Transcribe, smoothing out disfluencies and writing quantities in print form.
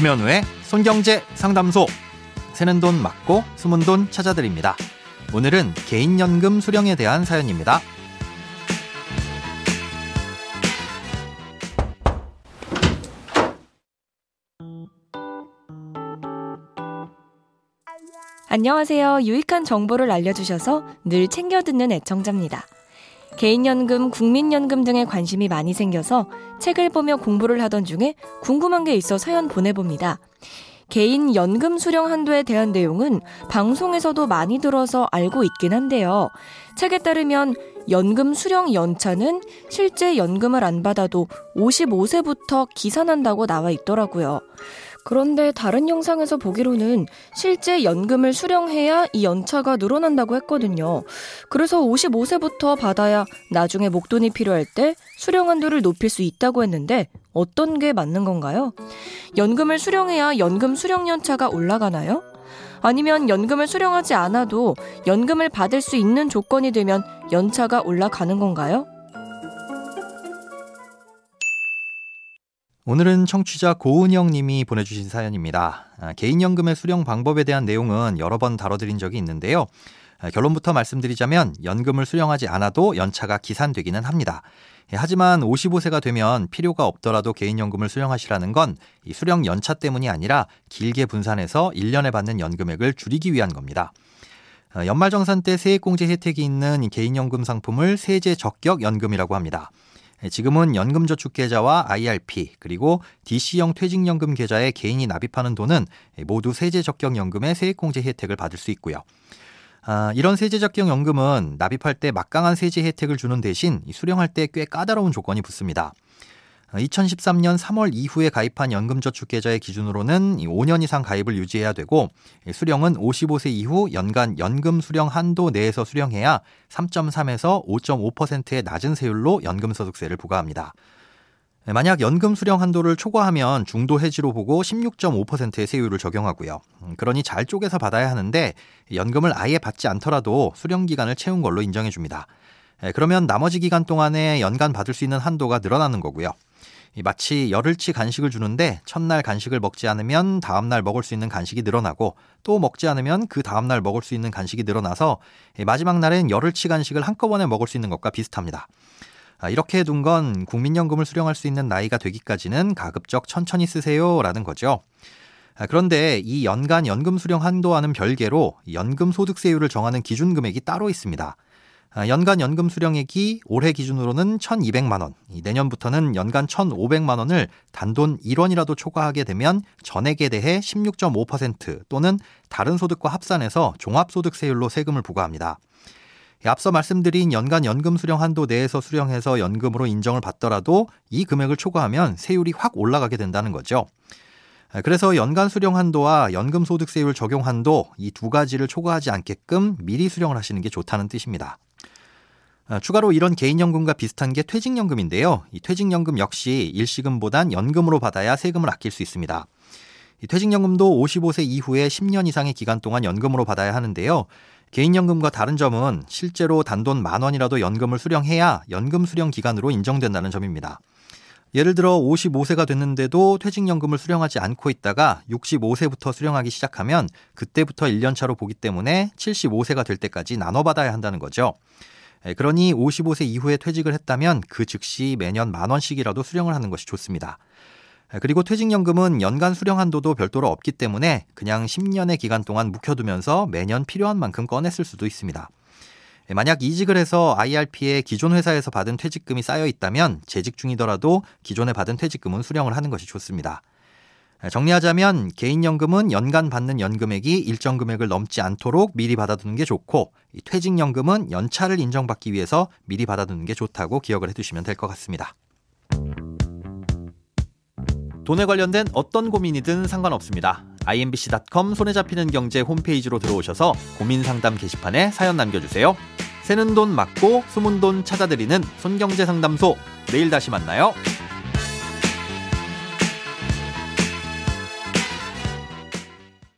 김현우의 손경제 상담소. 새는 돈 막고 숨은 돈 찾아드립니다. 오늘은 개인연금 수령에 대한 사연입니다. 안녕하세요. 유익한 정보를 알려주셔서 늘 챙겨듣는 애청자입니다. 개인연금, 국민연금 등에 관심이 많이 생겨서 책을 보며 공부를 하던 중에 궁금한 게 있어 사연 보내봅니다. 개인연금 수령 한도에 대한 내용은 방송에서도 많이 들어서 알고 있긴 한데요. 책에 따르면 연금 수령 연차는 실제 연금을 안 받아도 55세부터 기산한다고 나와 있더라고요. 그런데 다른 영상에서 보기로는 실제 연금을 수령해야 이 연차가 늘어난다고 했거든요. 그래서 55세부터 받아야 나중에 목돈이 필요할 때 수령 한도를 높일 수 있다고 했는데 어떤 게 맞는 건가요? 연금을 수령해야 연금 수령 연차가 올라가나요? 아니면 연금을 수령하지 않아도 연금을 받을 수 있는 조건이 되면 연차가 올라가는 건가요? 오늘은 청취자 고은영 님이 보내주신 사연입니다. 개인연금의 수령 방법에 대한 내용은 여러 번 다뤄드린 적이 있는데요. 결론부터 말씀드리자면 연금을 수령하지 않아도 연차가 기산되기는 합니다. 하지만 55세가 되면 필요가 없더라도 개인연금을 수령하시라는 건 이 수령 연차 때문이 아니라 길게 분산해서 1년에 받는 연금액을 줄이기 위한 겁니다. 연말정산 때 세액공제 혜택이 있는 개인연금 상품을 세제적격연금이라고 합니다. 지금은 연금저축계좌와 IRP 그리고 DC형 퇴직연금 계좌에 개인이 납입하는 돈은 모두 세제적격연금의 세액공제 혜택을 받을 수 있고요. 이런 세제적격연금은 납입할 때 막강한 세제 혜택을 주는 대신 수령할 때 꽤 까다로운 조건이 붙습니다. 2013년 3월 이후에 가입한 연금저축계좌의 기준으로는 5년 이상 가입을 유지해야 되고 수령은 55세 이후 연간 연금 수령 한도 내에서 수령해야 3.3에서 5.5%의 낮은 세율로 연금소득세를 부과합니다. 만약 연금 수령 한도를 초과하면 중도 해지로 보고 16.5%의 세율을 적용하고요. 그러니 잘 쪼개서 받아야 하는데 연금을 아예 받지 않더라도 수령 기간을 채운 걸로 인정해 줍니다. 그러면 나머지 기간 동안에 연간 받을 수 있는 한도가 늘어나는 거고요. 마치 열흘치 간식을 주는데 첫날 간식을 먹지 않으면 다음날 먹을 수 있는 간식이 늘어나고 또 먹지 않으면 그 다음날 먹을 수 있는 간식이 늘어나서 마지막 날엔 열흘치 간식을 한꺼번에 먹을 수 있는 것과 비슷합니다. 이렇게 해둔 건 국민연금을 수령할 수 있는 나이가 되기까지는 가급적 천천히 쓰세요라는 거죠. 그런데 이 연간 연금 수령 한도와는 별개로 연금 소득세율을 정하는 기준 금액이 따로 있습니다. 연간 연금 수령액이 올해 기준으로는 1,200만 원, 내년부터는 연간 1,500만 원을 단돈 1원이라도 초과하게 되면 전액에 대해 16.5% 또는 다른 소득과 합산해서 종합소득세율로 세금을 부과합니다. 앞서 말씀드린 연간 연금 수령 한도 내에서 수령해서 연금으로 인정을 받더라도 이 금액을 초과하면 세율이 확 올라가게 된다는 거죠. 그래서 연간 수령 한도와 연금 소득세율 적용 한도 이 두 가지를 초과하지 않게끔 미리 수령을 하시는 게 좋다는 뜻입니다. 추가로 이런 개인연금과 비슷한 게 퇴직연금인데요. 이 퇴직연금 역시 일시금보단 연금으로 받아야 세금을 아낄 수 있습니다. 이 퇴직연금도 55세 이후에 10년 이상의 기간 동안 연금으로 받아야 하는데요. 개인연금과 다른 점은 실제로 단돈 10,000원이라도 연금을 수령해야 연금 수령 기간으로 인정된다는 점입니다. 예를 들어 55세가 됐는데도 퇴직연금을 수령하지 않고 있다가 65세부터 수령하기 시작하면 그때부터 1년차로 보기 때문에 75세가 될 때까지 나눠받아야 한다는 거죠. 그러니 55세 이후에 퇴직을 했다면 그 즉시 매년 10,000원씩이라도 수령을 하는 것이 좋습니다. 그리고 퇴직연금은 연간 수령 한도도 별도로 없기 때문에 그냥 10년의 기간 동안 묵혀두면서 매년 필요한 만큼 꺼냈을 수도 있습니다. 만약 이직을 해서 IRP에 기존 회사에서 받은 퇴직금이 쌓여 있다면 재직 중이더라도 기존에 받은 퇴직금은 수령을 하는 것이 좋습니다. 정리하자면 개인연금은 연간 받는 연금액이 일정 금액을 넘지 않도록 미리 받아두는 게 좋고 퇴직연금은 연차를 인정받기 위해서 미리 받아두는 게 좋다고 기억을 해두시면 될 것 같습니다. 돈에 관련된 어떤 고민이든 상관없습니다. imbc.com 손에 잡히는 경제 홈페이지로 들어오셔서 고민 상담 게시판에 사연 남겨주세요. 새는 돈 막고 숨은 돈 찾아드리는 손경제 상담소. 내일 다시 만나요.